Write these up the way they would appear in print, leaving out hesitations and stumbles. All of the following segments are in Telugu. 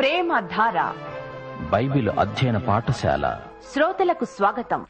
ప్రేమధార బైబిల్ అధ్యయన పాఠశాల శ్రోతలకు స్వాగతం.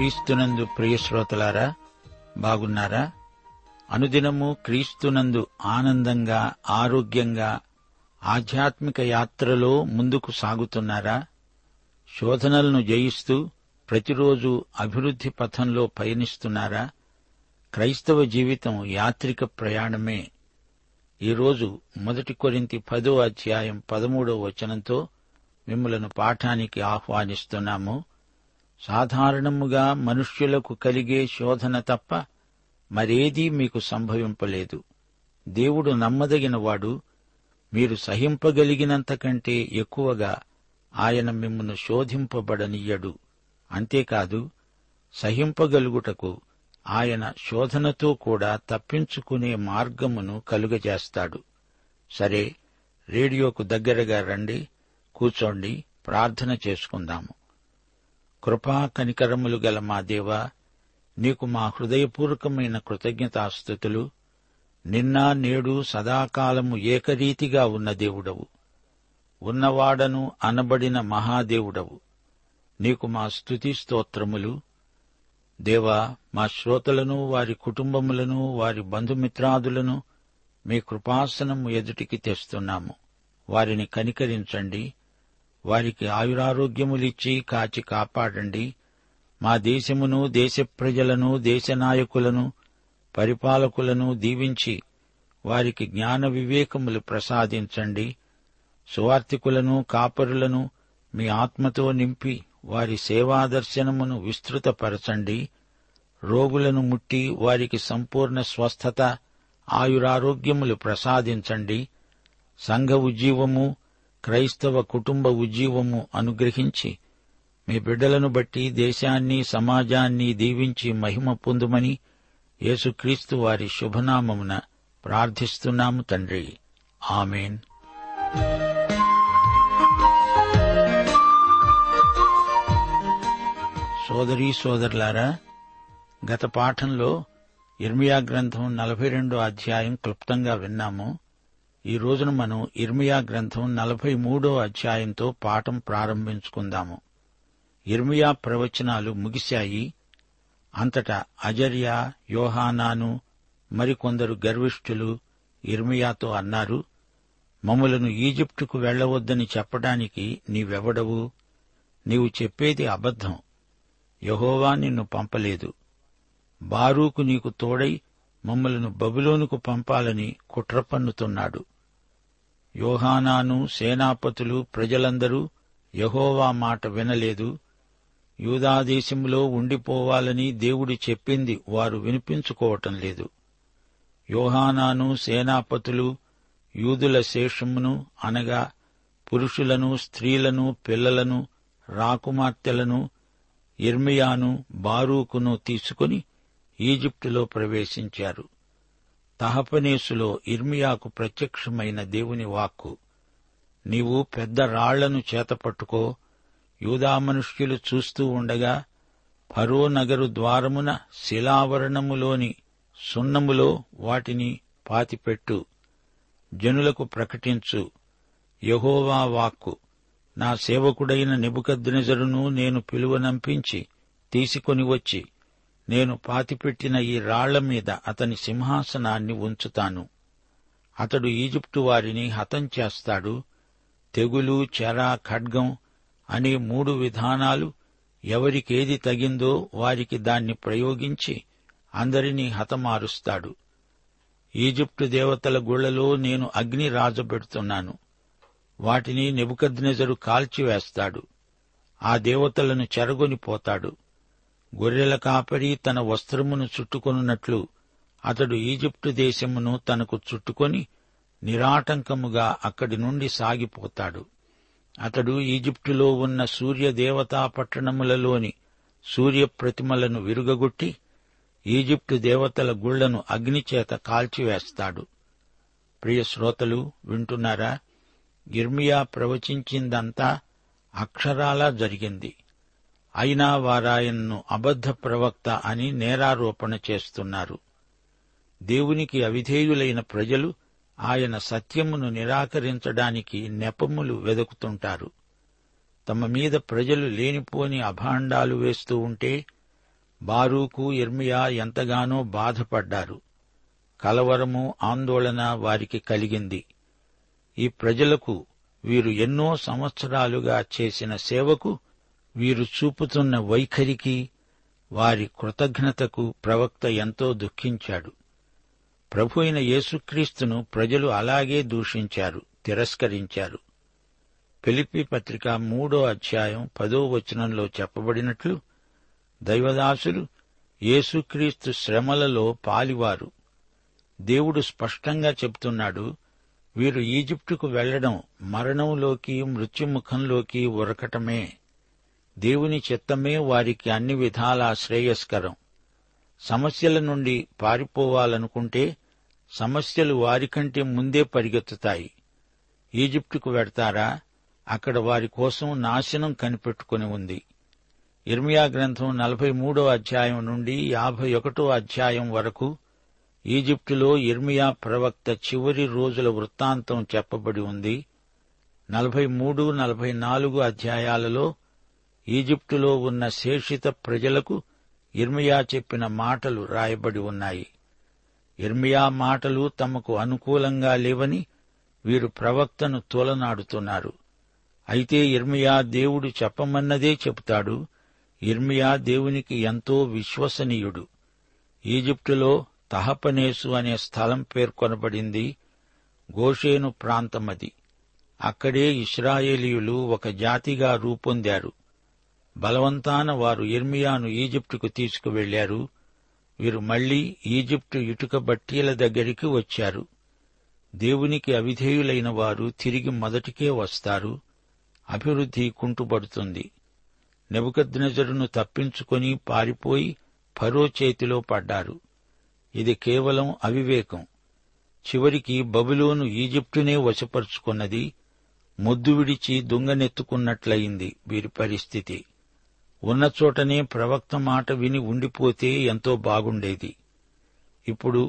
క్రీస్తునందు ప్రియ శ్రోతలారా, బాగున్నారా? అనుదినము క్రీస్తునందు ఆనందంగా, ఆరోగ్యంగా ఆధ్యాత్మిక యాత్రలో ముందుకు సాగుతున్నారా? శోధనలను జయిస్తూ ప్రతిరోజు అభివృద్ధి పథంలో పయనిస్తున్నారా? క్రైస్తవ జీవితం యాత్రిక ప్రయాణమే. ఈరోజు 1 కొరింథీ 10:13 మిమ్మలను పాఠానికి ఆహ్వానిస్తున్నాము. సాధారణముగా మనుష్యులకు కలిగే శోధన తప్ప మరేదీ మీకు సంభవింపలేదు. దేవుడు నమ్మదగినవాడు. మీరు సహింపగలిగినంతకంటే ఎక్కువగా ఆయన మిమ్మును శోధింపబడనియ్యడు. అంతేకాదు, సహింపగలుగుటకు ఆయన శోధనతో కూడా తప్పించుకునే మార్గమును కలుగజేస్తాడు. సరే, రేడియోకు దగ్గరగా రండి, కూర్చోండి, ప్రార్థన చేసుకుందాము. కృపా కనికరములు గల మా దేవా, నీకు మా హృదయపూర్వకమైన కృతజ్ఞతాస్తుతులు. నిన్న నేడు సదాకాలము ఏకరీతిగా ఉన్న దేవుడవు, ఉన్నవాడను అనబడిన మహాదేవుడవు. నీకు మా స్తుతి స్తోత్రములు. దేవా, మా శ్రోతలను, వారి కుటుంబములను, వారి బంధుమిత్రాదులను మీ కృపాసనము ఎదుటికి తెస్తున్నాము. వారిని కనికరించండి, వారికి ఆయురారోగ్యములిచ్చి కాచి కాపాడండి. మా దేశమును, దేశ ప్రజలను, దేశ నాయకులను, పరిపాలకులను దీవించి వారికి జ్ఞాన వివేకములు ప్రసాదించండి. సువార్థికులను, కాపరులను మీ ఆత్మతో నింపి వారి సేవాదర్శనమును విస్తృతపరచండి. రోగులను ముట్టి వారికి సంపూర్ణ స్వస్థత, ఆయురారోగ్యములు ప్రసాదించండి. సంఘ ఉజ్జీవము, క్రైస్తవ కుటుంబ ఉజ్జీవము అనుగ్రహించి మీ బిడ్డలను బట్టి దేశాన్ని, సమాజాన్ని దీవించి మహిమ పొందుమని యేసుక్రీస్తు వారి శుభనామమున ప్రార్థిస్తున్నాము తండ్రి. ఆమేన్. సోదరీ సోదరులారా, గత పాఠంలో యిర్మియా గ్రంథం 42 అధ్యాయం క్లుప్తంగా విన్నాము. ఈ రోజున మనం యిర్మియా గ్రంథం 43 అధ్యాయంతో పాఠం ప్రారంభించుకుందాము. యిర్మియా ప్రవచనాలు ముగిశాయి. అంతటా అజర్యా, యోహానాను మరికొందరు గర్విష్ఠులు యిర్మియాతో అన్నారు, మమ్ములను ఈజిప్టుకు వెళ్లవద్దని చెప్పడానికి నీవెవడవు? నీవు చెప్పేది అబద్ధం. యెహోవా నిన్ను పంపలేదు. బారూకు నీకు తోడై మమ్ములను బబులోనుకు పంపాలని కుట్ర పన్నుతున్నాడు. యోహానాను, సేనాపతులు, ప్రజలందరూ యెహోవా మాట వినలేదు. యూదాదేశంలో ఉండిపోవాలని దేవుడు చెప్పింది వారు వినిపించుకోవటం లేదు. యోహానాను, సేనాపతులు యూదుల శేషమును అనగా పురుషులను, స్త్రీలను, పిల్లలను, రాకుమార్తెలను, యిర్మియాను, బారూకును తీసుకుని ఈజిప్టులో ప్రవేశించారు. తహపనేసులో యిర్మియాకు ప్రత్యక్షమైన దేవుని వాక్కు, నీవు పెద్ద రాళ్లను చేతపట్టుకో, యూదా మనుష్యులు చూస్తూ ఉండగా ఫరో నగరు ద్వారమున శిలావరణములోని సున్నములో వాటిని పాతిపెట్టు, జనులకు ప్రకటించు, యెహోవా వాక్కు, నా సేవకుడైన నెబుకద్నెజరును నేను పిలువనంపించి తీసుకొని వచ్చి నేను పాతిపెట్టిన ఈ రాళ్ల మీద అతని సింహాసనాన్ని ఉంచుతాను. అతడు ఈజిప్టు వారిని హతం చేస్తాడు. తెగులు, చెర, ఖడ్గం అనే మూడు విధానాలు ఎవరికేది తగిందో వారికి దాన్ని ప్రయోగించి అందరినీ హతమారుస్తాడు. ఈజిప్టు దేవతల గుళ్లలో నేను అగ్ని రాజబెడుతున్నాను. వాటిని నెబుకద్నెజరు కాల్చివేస్తాడు. ఆ దేవతలను చెరగొనిపోతాడు. గొర్రెల కాపరి తన వస్త్రమును చుట్టుకొనున్నట్లు అతడు ఈజిప్టు దేశమును తనకు చుట్టుకొని నిరాటంకముగా అక్కడి నుండి సాగిపోతాడు. అతడు ఈజిప్టులో ఉన్న సూర్యదేవతా పట్టణములలోని సూర్యప్రతిమలను విరుగగొట్టి ఈజిప్టు దేవతల గుళ్లను అగ్నిచేత కాల్చివేస్తాడు. ప్రియ శ్రోతలు, వింటున్నారా? యిర్మియా ప్రవచించిందంతా అక్షరాలా జరిగింది. అయినా వారాయన్ను అబద్ధ ప్రవక్త అని నేరారోపణ చేస్తున్నారు. దేవునికి అవిధేయులైన ప్రజలు ఆయన సత్యమును నిరాకరించడానికి నెపములు వెదుకుతుంటారు. తమ మీద ప్రజలు లేనిపోని అభాండాలు వేస్తూ ఉంటే బారూకు, యిర్మియా ఎంతగానో బాధపడ్డారు. కలవరము, ఆందోళన వారికి కలిగింది. ఈ ప్రజలకు వీరు ఎన్నో సంవత్సరాలుగా చేసిన సేవకు, వీరు చూపుతున్న వైఖరికి, వారి కృతజ్ఞతకు ప్రవక్త ఎంతో దుఃఖించాడు. ప్రభు అయిన యేసుక్రీస్తును ప్రజలు అలాగే దూషించారు, తిరస్కరించారు. ఫిలిప్పీ పత్రిక 3 అధ్యాయం 10 వచనంలో చెప్పబడినట్లు, దైవదాసులు యేసుక్రీస్తు శ్రమలలో పాలివారు. దేవుడు స్పష్టంగా చెబుతున్నాడు, వీరు ఈజిప్టుకు వెళ్లడం మరణంలోకి, మృత్యుముఖంలోకి ఉరకటమే. దేవుని చిత్తమే వారికి అన్ని విధాలా శ్రేయస్కరం. సమస్యల నుండి పారిపోవాలనుకుంటే సమస్యలు వారికంటే ముందే పరిగెత్తుతాయి. ఈజిప్టుకు వెడతారా? అక్కడ వారి కోసం నాశనం కనిపెట్టుకుని ఉంది. యిర్మియా గ్రంథం 43 అధ్యాయం నుండి 51 అధ్యాయం వరకు ఈజిప్టులో యిర్మియా ప్రవక్త చివరి రోజుల వృత్తాంతం చెప్పబడి ఉంది. 43, 44 అధ్యాయాలలో ఈజిప్టులో ఉన్న శేషిత ప్రజలకు యిర్మియా చెప్పిన మాటలు రాయబడి ఉన్నాయి. యిర్మియా మాటలు తమకు అనుకూలంగా లేవని వీరు ప్రవక్తను తోలనాడుతున్నారు. అయితే యిర్మియా దేవుడు చెప్పమన్నదే చెబుతాడు. యిర్మియా దేవునికి ఎంతో విశ్వసనీయుడు. ఈజిప్టులో తహపనేసు అనే స్థలం పేర్కొనబడింది. గోషేను ప్రాంతమది. అక్కడే ఇశ్రాయేలీయులు ఒక జాతిగా రూపొందారు. బలవంతాన వారు యిర్మియాను ఈజిప్టుకు తీసుకువెళ్లారు. వీరు మళ్లీ ఈజిప్టు ఇటుక బట్టీల దగ్గరికి వచ్చారు. దేవునికి అవిధేయులైన వారు తిరిగి మొదటికే వస్తారు. అభివృద్ధి కుంటుపడుతుంది. నెబుకద్నెజరును తప్పించుకొని పారిపోయి ఫరో చేతిలో పడ్డారు. ఇది కేవలం అవివేకం. చివరికి బబులోను ఈజిప్టునే వశపరుచుకున్నది. ముద్దు విడిచి దొంగనెత్తుకున్నట్లయింది వీరి పరిస్థితి. ఉన్నచోటనే ప్రవక్త మాట విని ఉండిపోతే ఎంతో బాగుండేది. ఇప్పుడు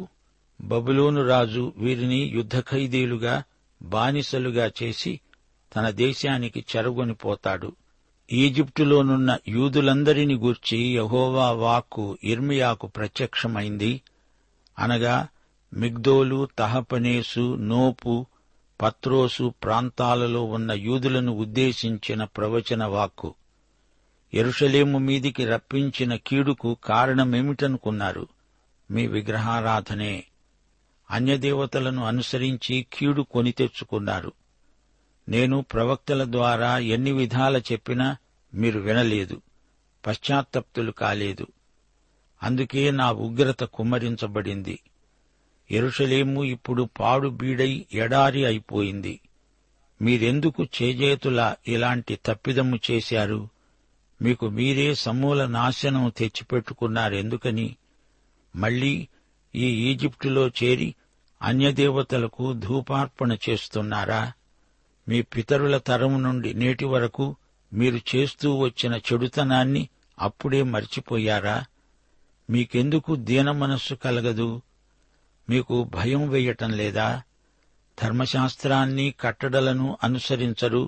బబులోను రాజు వీరిని యుద్ధ ఖైదీలుగా, బానిసలుగా చేసి తన దేశానికి చెరగొనిపోతాడు. ఈజిప్టులోనున్న యూదులందరిని గూర్చి యెహోవా వాక్కు యిర్మియాకు ప్రత్యక్షమైంది. అనగా మిగ్దోలు, తహపనేసు, నోపు, పత్రోసు ప్రాంతాలలో ఉన్న యూదులను ఉద్దేశించిన ప్రవచన వాక్కు. యెరూషలేము మీదికి రప్పించిన కీడుకు కారణమేమిటనుకున్నారు? మీ విగ్రహారాధనే. అన్యదేవతలను అనుసరించి కీడు కొని తెచ్చుకున్నారు. నేను ప్రవక్తల ద్వారా ఎన్ని విధాల చెప్పినా మీరు వినలేదు, పశ్చాత్తప్తులు కాలేదు. అందుకే నా ఉగ్రత కుమ్మరించబడింది. యెరూషలేము ఇప్పుడు పాడు బీడై ఎడారి అయిపోయింది. మీరెందుకు చేజేతులా ఇలాంటి తప్పిదము చేశారు? మీకు మీరే సమూల నాశనం తెచ్చిపెట్టుకున్నారెందుకని? మళ్లీ ఈ ఈజిప్టులో చేరి అన్యదేవతలకు ధూపార్పణ చేస్తున్నారా? మీ పితరుల తరం నుండి నేటి వరకు మీరు చేస్తూ వచ్చిన చెడుతనాన్ని అప్పుడే మర్చిపోయారా? మీకెందుకు దీన మనస్సు కలగదు? మీకు భయం వేయటం లేదా? ధర్మశాస్త్రాన్ని, కట్టడలను అనుసరించరు.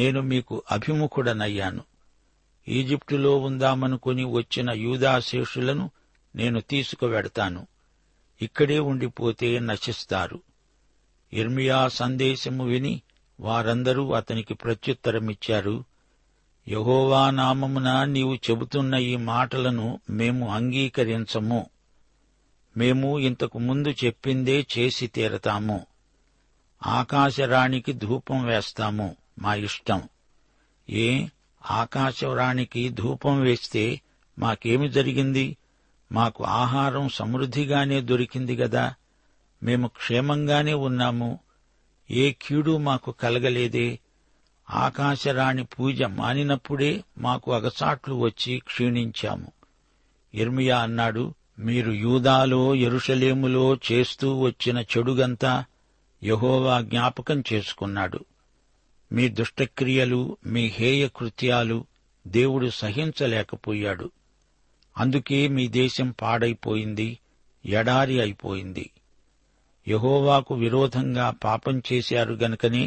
నేను మీకు అభిముఖుడనయ్యాను. ఈజిప్టులో ఉందామనుకుని వచ్చిన యూదాశేషులను నేను తీసుకువెడతాను. ఇక్కడే ఉండిపోతే నశిస్తారు. యిర్మియా సందేశము విని వారందరూ అతనికి ప్రత్యుత్తరమిచ్చారు. యెహోవా నామమున నీవు చెబుతున్న ఈ మాటలను మేము అంగీకరించము. మేము ఇంతకు ముందు చెప్పిందే చేసి తీరతాము. ఆకాశరాణికి ధూపం వేస్తాము, మా ఇష్టం. ఏ ఆకాశరాణికి ధూపం వేస్తే మాకేమి జరిగింది? మాకు ఆహారం సమృద్ధిగానే దొరికింది గదా. మేము క్షేమంగానే ఉన్నాము. ఏ కీడు మాకు కలగలేదే. ఆకాశరాణి పూజ మానినప్పుడే మాకు అగసాట్లు వచ్చి క్షీణించాము. యిర్మియా అన్నాడు, మీరు యూదాలో, యెరూషలేములో చేస్తూ వచ్చిన చెడుగంతా యెహోవా జ్ఞాపకం చేసుకున్నాడు. మీ దుష్టక్రియలు, మీ హేయ కృత్యాలు దేవుడు సహించలేకపోయాడు. అందుకే మీ దేశం పాడైపోయింది, ఎడారి అయిపోయింది. యెహోవాకు విరోధంగా పాపం చేశారు గనుకనే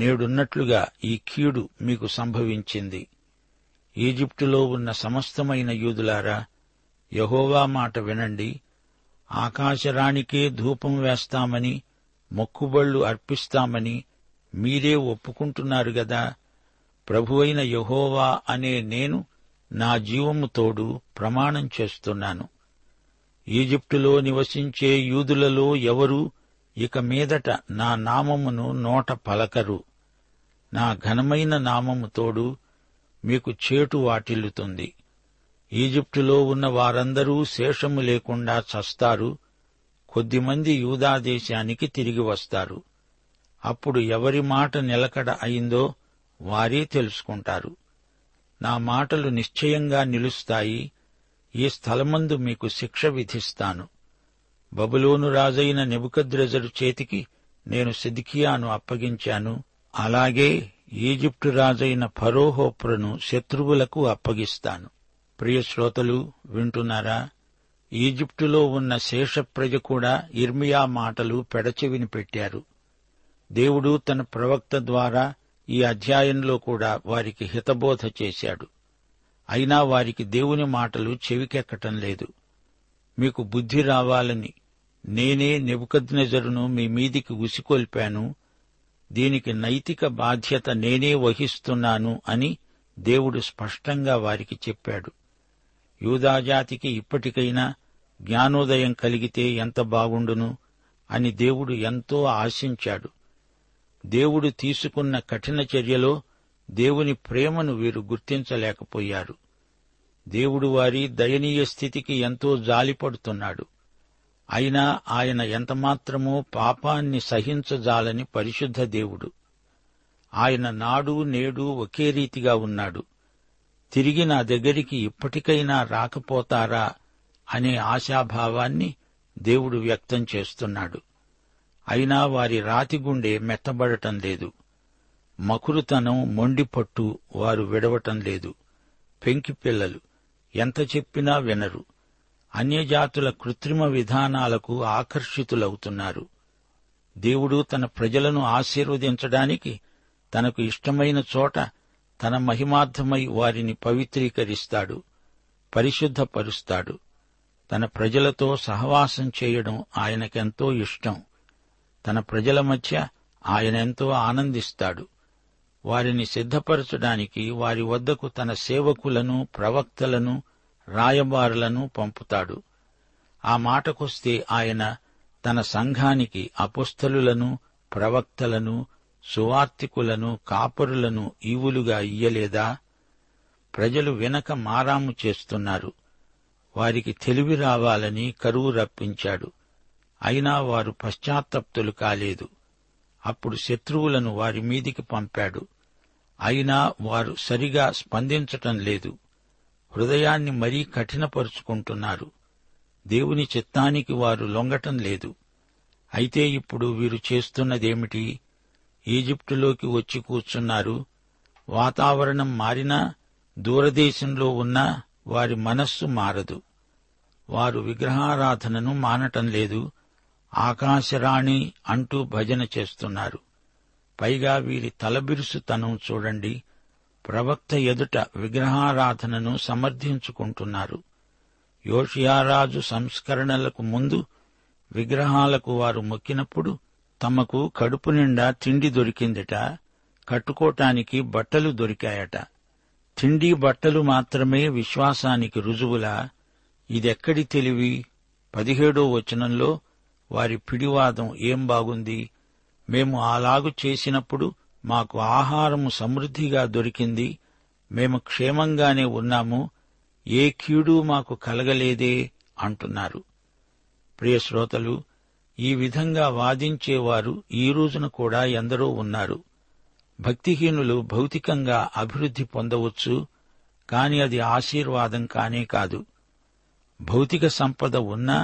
నేడున్నట్లుగా ఈ కీడు మీకు సంభవించింది. ఈజిప్టులో ఉన్న సమస్తమైన యూదులారా, యెహోవా మాట వినండి. ఆకాశరాణికే ధూపం వేస్తామని, మొక్కుబళ్లు అర్పిస్తామని మీరే ఒప్పుకుంటున్నారు గదా. ప్రభువైన యెహోవా అనే నేను నా జీవము తోడు ప్రమాణం చేస్తున్నాను. ఈజిప్టులో నివసించే యూదులలో ఎవరూ ఇక మీదట నా నామమును నోట పలకరు. నా ఘనమైన నామము తోడు మీకు చేటు వాటిల్లుతుంది. ఈజిప్టులో ఉన్న వారందరూ శేషము లేకుండా చస్తారు. కొద్దిమంది యూదాదేశానికి తిరిగి వస్తారు. అప్పుడు ఎవరి మాట నిలకడ అయిందో వారే తెలుసుకుంటారు. నా మాటలు నిశ్చయంగా నిలుస్తాయి. ఈ స్థలమందు మీకు శిక్ష విధిస్తాను. బబులోను రాజైన నెబుకద్నెజరు చేతికి నేను సిద్కియాను అప్పగించాను. అలాగే ఈజిప్టు రాజైన ఫరో హోప్రును శత్రువులకు అప్పగిస్తాను. ప్రియ శ్రోతలు, వింటున్నారా? ఈజిప్టులో ఉన్న శేష ప్రజ కూడా యిర్మియా మాటలు పెడచెవిని పెట్టారు. దేవుడు తన ప్రవక్త ద్వారా ఈ అధ్యాయంలో కూడా వారికి హితబోధ చేశాడు. అయినా వారికి దేవుని మాటలు చెవికెక్కటం లేదు. మీకు బుద్ధి రావాలని నేనే నెబుకద్నెజరును మీ మీదికి ఉసికొల్పాను. దీనికి నైతిక బాధ్యత నేనే వహిస్తున్నాను అని దేవుడు స్పష్టంగా వారికి చెప్పాడు. యూదాజాతికి ఇప్పటికైనా జ్ఞానోదయం కలిగితే ఎంత బాగుండును అని దేవుడు ఎంతో ఆశించాడు. దేవుడు తీసుకున్న కఠిన చర్యలో దేవుని ప్రేమను వీరు గుర్తించలేకపోయారు. దేవుడు వారి దయనీయ స్థితికి ఎంతో జాలిపడుతున్నాడు. అయినా ఆయన ఎంతమాత్రమూ పాపాన్ని సహించజాలని పరిశుద్ధ దేవుడు. ఆయన నాడు నేడు ఒకే రీతిగా ఉన్నాడు. తిరిగి నా దగ్గరికి ఇప్పటికైనా రాకపోతారా అనే ఆశాభావాన్ని దేవుడు వ్యక్తం చేస్తున్నాడు. అయినా వారి రాతిగుండె మెత్తబడటం లేదు. మకురుతనం, మొండిపట్టు వారు విడవటం లేదు. పెంకిపిల్లలు ఎంత చెప్పినా వినరు. అన్యజాతుల కృత్రిమ విధానాలకు ఆకర్షితులవుతున్నారు. దేవుడు తన ప్రజలను ఆశీర్వదించడానికి తనకు ఇష్టమైన చోట తన మహిమార్థమై వారిని పవిత్రీకరిస్తాడు, పరిశుద్ధపరుస్తాడు. తన ప్రజలతో సహవాసం చేయడం ఆయనకెంతో ఇష్టం. తన ప్రజల మధ్య ఆయనెంతో ఆనందిస్తాడు. వారిని సిద్ధపరచడానికి వారి వద్దకు తన సేవకులను, ప్రవక్తలను, రాయబారులను పంపుతాడు. ఆ మాటకొస్తే ఆయన తన సంఘానికి అపొస్తలులను, ప్రవక్తలను, సువార్తికులను, కాపరులను ఈవులుగా ఇయ్యలేదా? ప్రజలు వెనక మారాము చేస్తున్నారు. వారికి తెలివి రావాలని కరువు రప్పించాడు. అయినా వారు పశ్చాత్తప్తులు కాలేదు. అప్పుడు శత్రువులను వారి మీదికి పంపాడు. అయినా వారు సరిగా స్పందించటం లేదు. హృదయాన్ని మరీ కఠినపరుచుకుంటున్నారు. దేవుని చిత్తానికి వారు లొంగటం లేదు. అయితే ఇప్పుడు వీరు చేస్తున్నదేమిటి? ఈజిప్టులోకి వచ్చి కూర్చున్నారు. వాతావరణం మారినా, దూరదేశంలో ఉన్నా వారి మనస్సు మారదు. వారు విగ్రహారాధనను మానటం లేదు. ఆకాశరాణి అంటూ భజన చేస్తున్నారు. పైగా వీరి తలబిరుసుతనం చూడండి. ప్రవక్త ఎదుట విగ్రహారాధనను సమర్థించుకుంటున్నారు. యోషియారాజు సంస్కరణలకు ముందు విగ్రహాలకు వారు మొక్కినప్పుడు తమకు కడుపు నిండా తిండి దొరికిందిట, కట్టుకోటానికి బట్టలు దొరికాయట. తిండి, బట్టలు మాత్రమే విశ్వాసానికి రుజువులా? ఇదెక్కడి తెలివి? 17వ వచనంలో వారి పిడివాదం ఏం బాగుంది? మేము అలాగు చేసినప్పుడు మాకు ఆహారము సమృద్ధిగా దొరికింది, మేము క్షేమంగానే ఉన్నాము, ఏ కీడు మాకు కలగలేదే అంటున్నారు. ప్రియశ్రోతలు, ఈ విధంగా వాదించేవారు ఈ రోజున కూడా ఎందరో ఉన్నారు. భక్తిహీనులు భౌతికంగా అభివృద్ధి పొందవచ్చు, కాని అది ఆశీర్వాదం కానే కాదు. భౌతిక సంపద ఉన్నా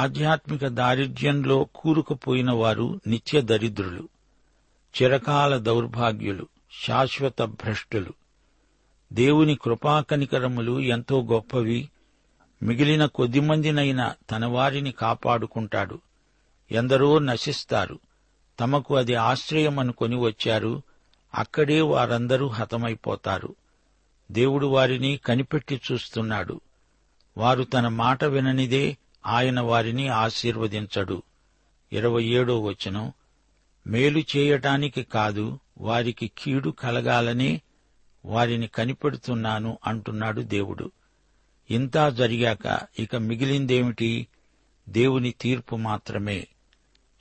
ఆధ్యాత్మిక దారిద్ర్యంలో కూరుకుపోయిన వారు నిత్య దరిద్రులు, చిరకాల దౌర్భాగ్యులు, శాశ్వత భ్రష్టులు. దేవుని కృపాకనికరములు ఎంతో గొప్పవి. మిగిలిన కొద్దిమందినైనా తన వారిని కాపాడుకుంటాడు. ఎందరో నశిస్తారు. తమకు అది ఆశ్రయమనుకొని వచ్చారు. అక్కడే వారందరూ హతమైపోతారు. దేవుడు వారిని కనిపెట్టి చూస్తున్నాడు. వారు తన మాట విననిదే ఆయన వారిని ఆశీర్వదించడు. 27వ వచనం, మేలు చేయటానికి కాదు వారికి కీడు కలగాలనే వారిని కనిపెడుతున్నాను అంటున్నాడు దేవుడు. ఇంతా జరిగాక ఇక మిగిలిందేమిటి? దేవుని తీర్పు మాత్రమే.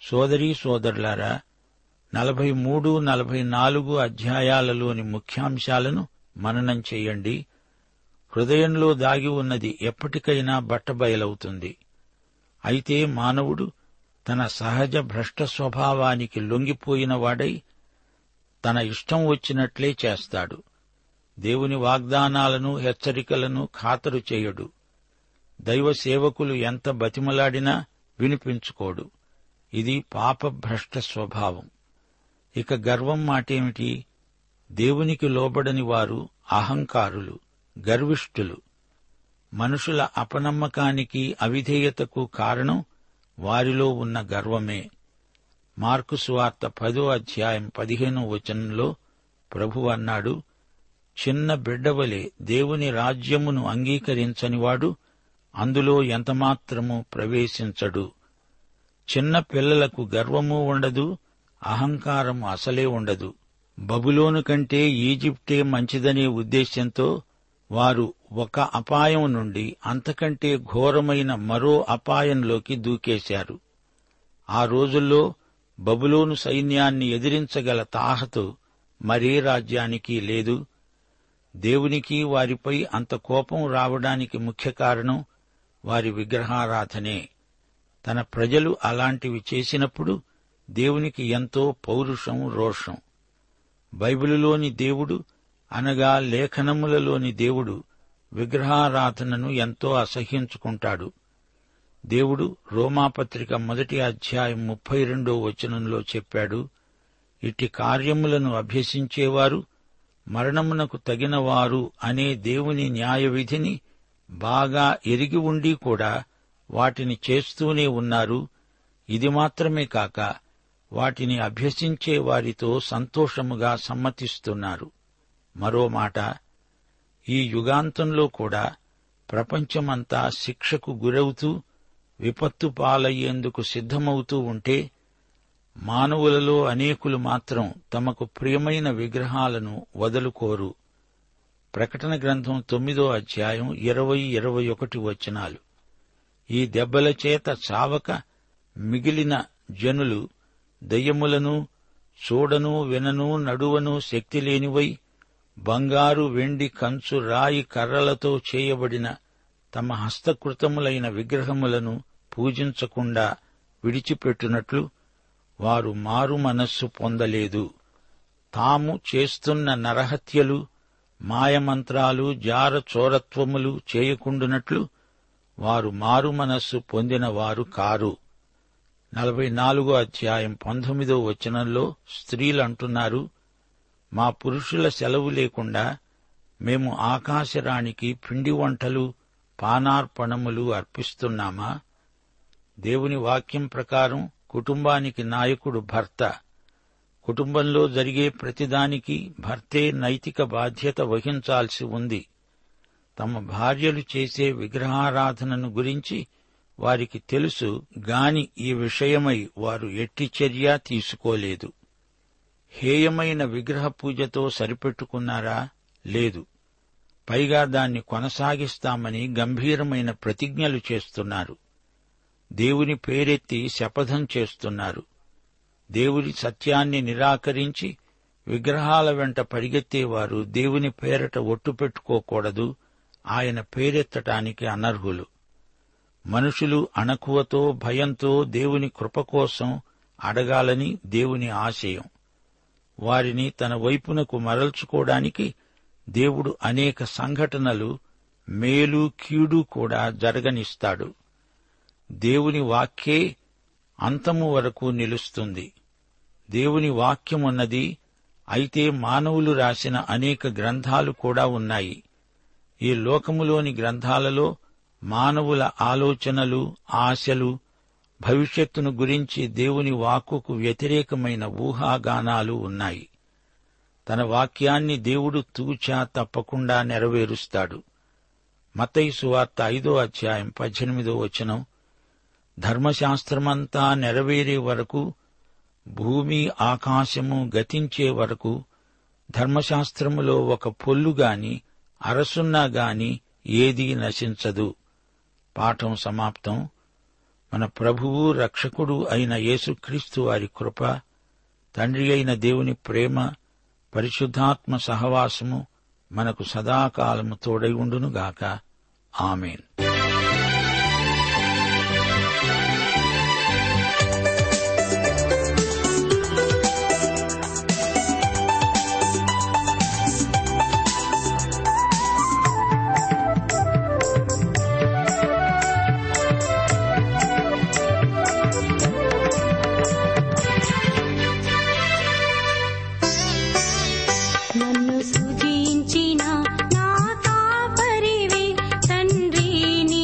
సోదరీ సోదరులారా, 43, 44 అధ్యాయాలలోని ముఖ్యాంశాలను మననం చేయండి. హృదయంలో దాగి ఉన్నది ఎప్పటికైనా బట్టబయలవుతుంది. అయితే మానవుడు తన సహజ భ్రష్ట స్వభావానికి లొంగిపోయినవాడై తన ఇష్టం వచ్చినట్లే చేస్తాడు. దేవుని వాగ్దానాలను, హెచ్చరికలను ఖాతరు చేయడు. దైవ సేవకులు ఎంత బతిమలాడినా వినిపించుకోడు. ఇది పాపభ్రష్ట స్వభావం. ఇక గర్వం మాటేమిటి? దేవునికి లోబడని వారు అహంకారులు, గర్విష్ఠులు. మనుషుల అపనమ్మకానికి, అవిధేయతకు కారణం వారిలో ఉన్న గర్వమే. మార్కు సువార్త 10వ అధ్యాయం 15వ వచనంలో ప్రభు అన్నాడు, చిన్న బిడ్డవలే దేవుని రాజ్యమును అంగీకరించనివాడు అందులో ఎంతమాత్రము ప్రవేశించడు. చిన్న పిల్లలకు గర్వము ఉండదు, అహంకారము అసలే ఉండదు. బబులోను కంటే ఈజిప్టే మంచిదనే ఉద్దేశ్యంతో వారు ఒక అపాయం నుండి అంతకంటే ఘోరమైన మరో అపాయంలోకి దూకేశారు. ఆ రోజుల్లో బబులోను సైన్యాన్ని ఎదిరించగల తాహతు మరే రాజ్యానికి లేదు. దేవునికి వారిపై అంత కోపం రావడానికి ముఖ్య కారణం వారి విగ్రహారాధనే. తన ప్రజలు అలాంటివి చేసినప్పుడు దేవునికి ఎంతో పౌరుషం, రోషం. బైబిలులోని దేవుడు అనగా లేఖనములలోని దేవుడు విగ్రహారాధనను ఎంతో అసహ్యించుకుంటాడు. దేవుడు రోమాపత్రిక 1:32 చెప్పాడు, ఇట్టి కార్యములను అభ్యసించేవారు మరణమునకు తగినవారు అనే దేవుని న్యాయవిధిని బాగా ఎరిగి ఉండి కూడా వాటిని చేస్తూనే ఉన్నారు. ఇది మాత్రమే కాక వాటిని అభ్యసించే వారితో సంతోషముగా సమ్మతిస్తున్నారు. మరో మాట, ఈ యుగాంతంలో కూడా ప్రపంచమంతా శిక్షకు గురవుతూ విపత్తు పాలయ్యేందుకు సిద్ధమవుతూ ఉంటే మానవులలో అనేకులు మాత్రం తమకు ప్రియమైన విగ్రహాలను వదులుకోరు. ప్రకటన గ్రంథం 9:20-21 ఈ దెబ్బల చేత చావక మిగిలిన జనులు దయ్యములను, చూడను వినను నడువను శక్తి లేనివై బంగారు వెండి కంచు రాయి కర్రలతో చేయబడిన తమ హస్తకృతములైన విగ్రహములను పూజించకుండా విడిచిపెట్టినట్లు వారు మారు మనస్సు పొందలేదు. తాము చేస్తున్న నరహత్యలు, మాయమంత్రాలు, జారచోరత్వములు చేయకుండునట్లు వారు మారు మనస్సు పొందిన వారు కారు. 44:19 స్త్రీలంటున్నారు, మా పురుషుల సెలవు లేకుండా మేము ఆకాశరానికి పిండి వంటలు, పానార్పణములు అర్పిస్తున్నామా? దేవుని వాక్యం ప్రకారం కుటుంబానికి నాయకుడు భర్త. కుటుంబంలో జరిగే ప్రతిదానికి భర్తే నైతిక బాధ్యత వహించాల్సి ఉంది. తమ భార్యలు చేసే విగ్రహారాధనను గురించి వారికి తెలుసు గాని ఈ విషయమై వారు ఎట్టి చర్య తీసుకోలేదు. హేయమైన విగ్రహ పూజతో సరిపెట్టుకున్నారా? లేదు. పైగా దాన్ని కొనసాగిస్తామని గంభీరమైన ప్రతిజ్ఞలు చేస్తున్నారు. దేవుని పేరెత్తి శపథం చేస్తున్నారు. దేవుని సత్యాన్ని నిరాకరించి విగ్రహాల వెంట పరిగెత్తేవారు దేవుని పేరట ఒట్టు పెట్టుకోకూడదు. ఆయన పేరెత్తటానికి అనర్హులు. మనుషులు అణకువతో, భయంతో దేవుని కృప కోసం అడగాలని దేవుని ఆశయం. వారిని తన వైపునకు మరల్చుకోవడానికి దేవుడు అనేక సంఘటనలు, మేలు కీడు కూడా జరగనిస్తాడు. దేవుని వాక్యే అంతము వరకు నిలుస్తుంది. దేవుని వాక్యమున్నది. అయితే మానవులు రాసిన అనేక గ్రంథాలు కూడా ఉన్నాయి. ఈ లోకములోని గ్రంథాలలో మానవుల ఆలోచనలు, ఆశలు, భవిష్యత్తును గురించి దేవుని వాక్కుకు వ్యతిరేకమైన ఊహాగానాలు ఉన్నాయి. తన వాక్యాన్ని దేవుడు తూచా తప్పకుండా నెరవేరుస్తాడు. మత్తయి సువార్త 5:18 ధర్మశాస్త్రమంతా నెరవేరే వరకు, భూమి ఆకాశము గతించే వరకు ధర్మశాస్త్రములో ఒక పొల్లుగాని అరసున్నా గాని ఏదీ నశించదు. పాఠం సమాప్తం. మన ప్రభువు రక్షకుడు అయిన యేసుక్రీస్తు వారి కృప, తండ్రి అయిన దేవుని ప్రేమ, పరిశుద్ధాత్మ సహవాసము మనకు సదాకాలము తోడై ఉండునుగాక. ఆమేన్. నన్ను సృజించిన నా తాపరివి తండ్రిని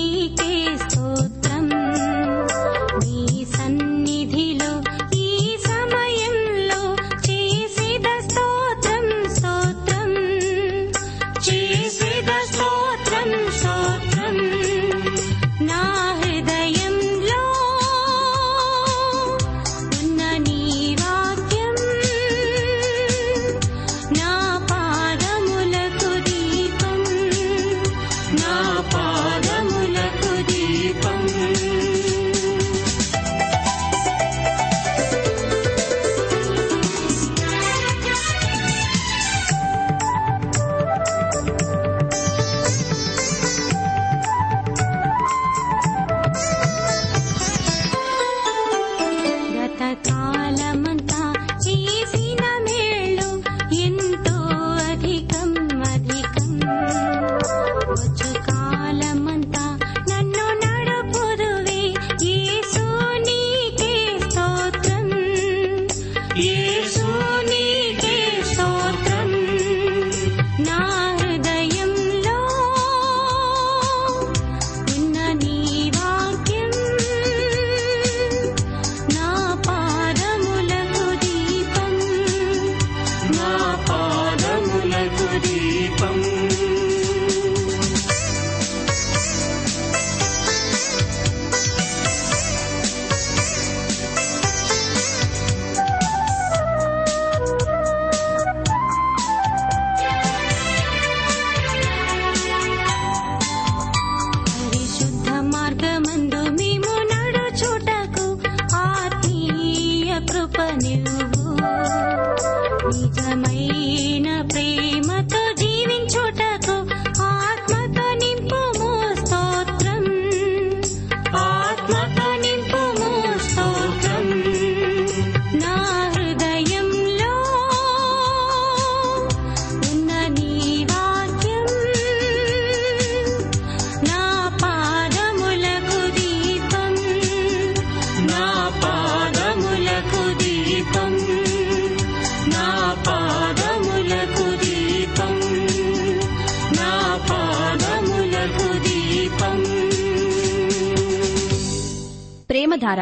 ప్రేమధార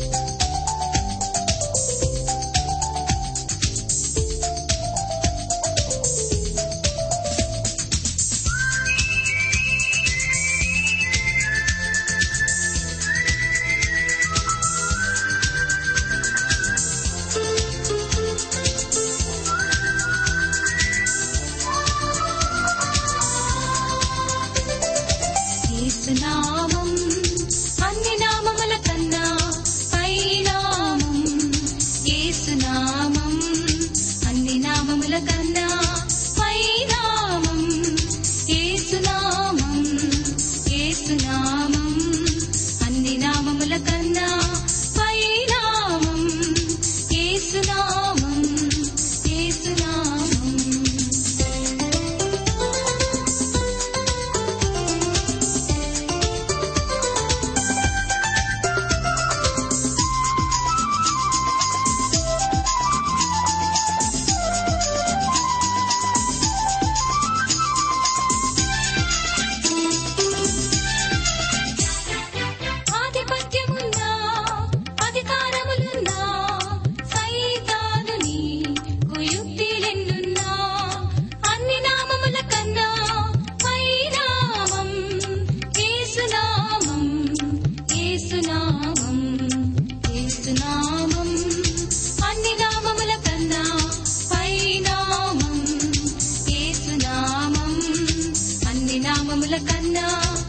కన్నా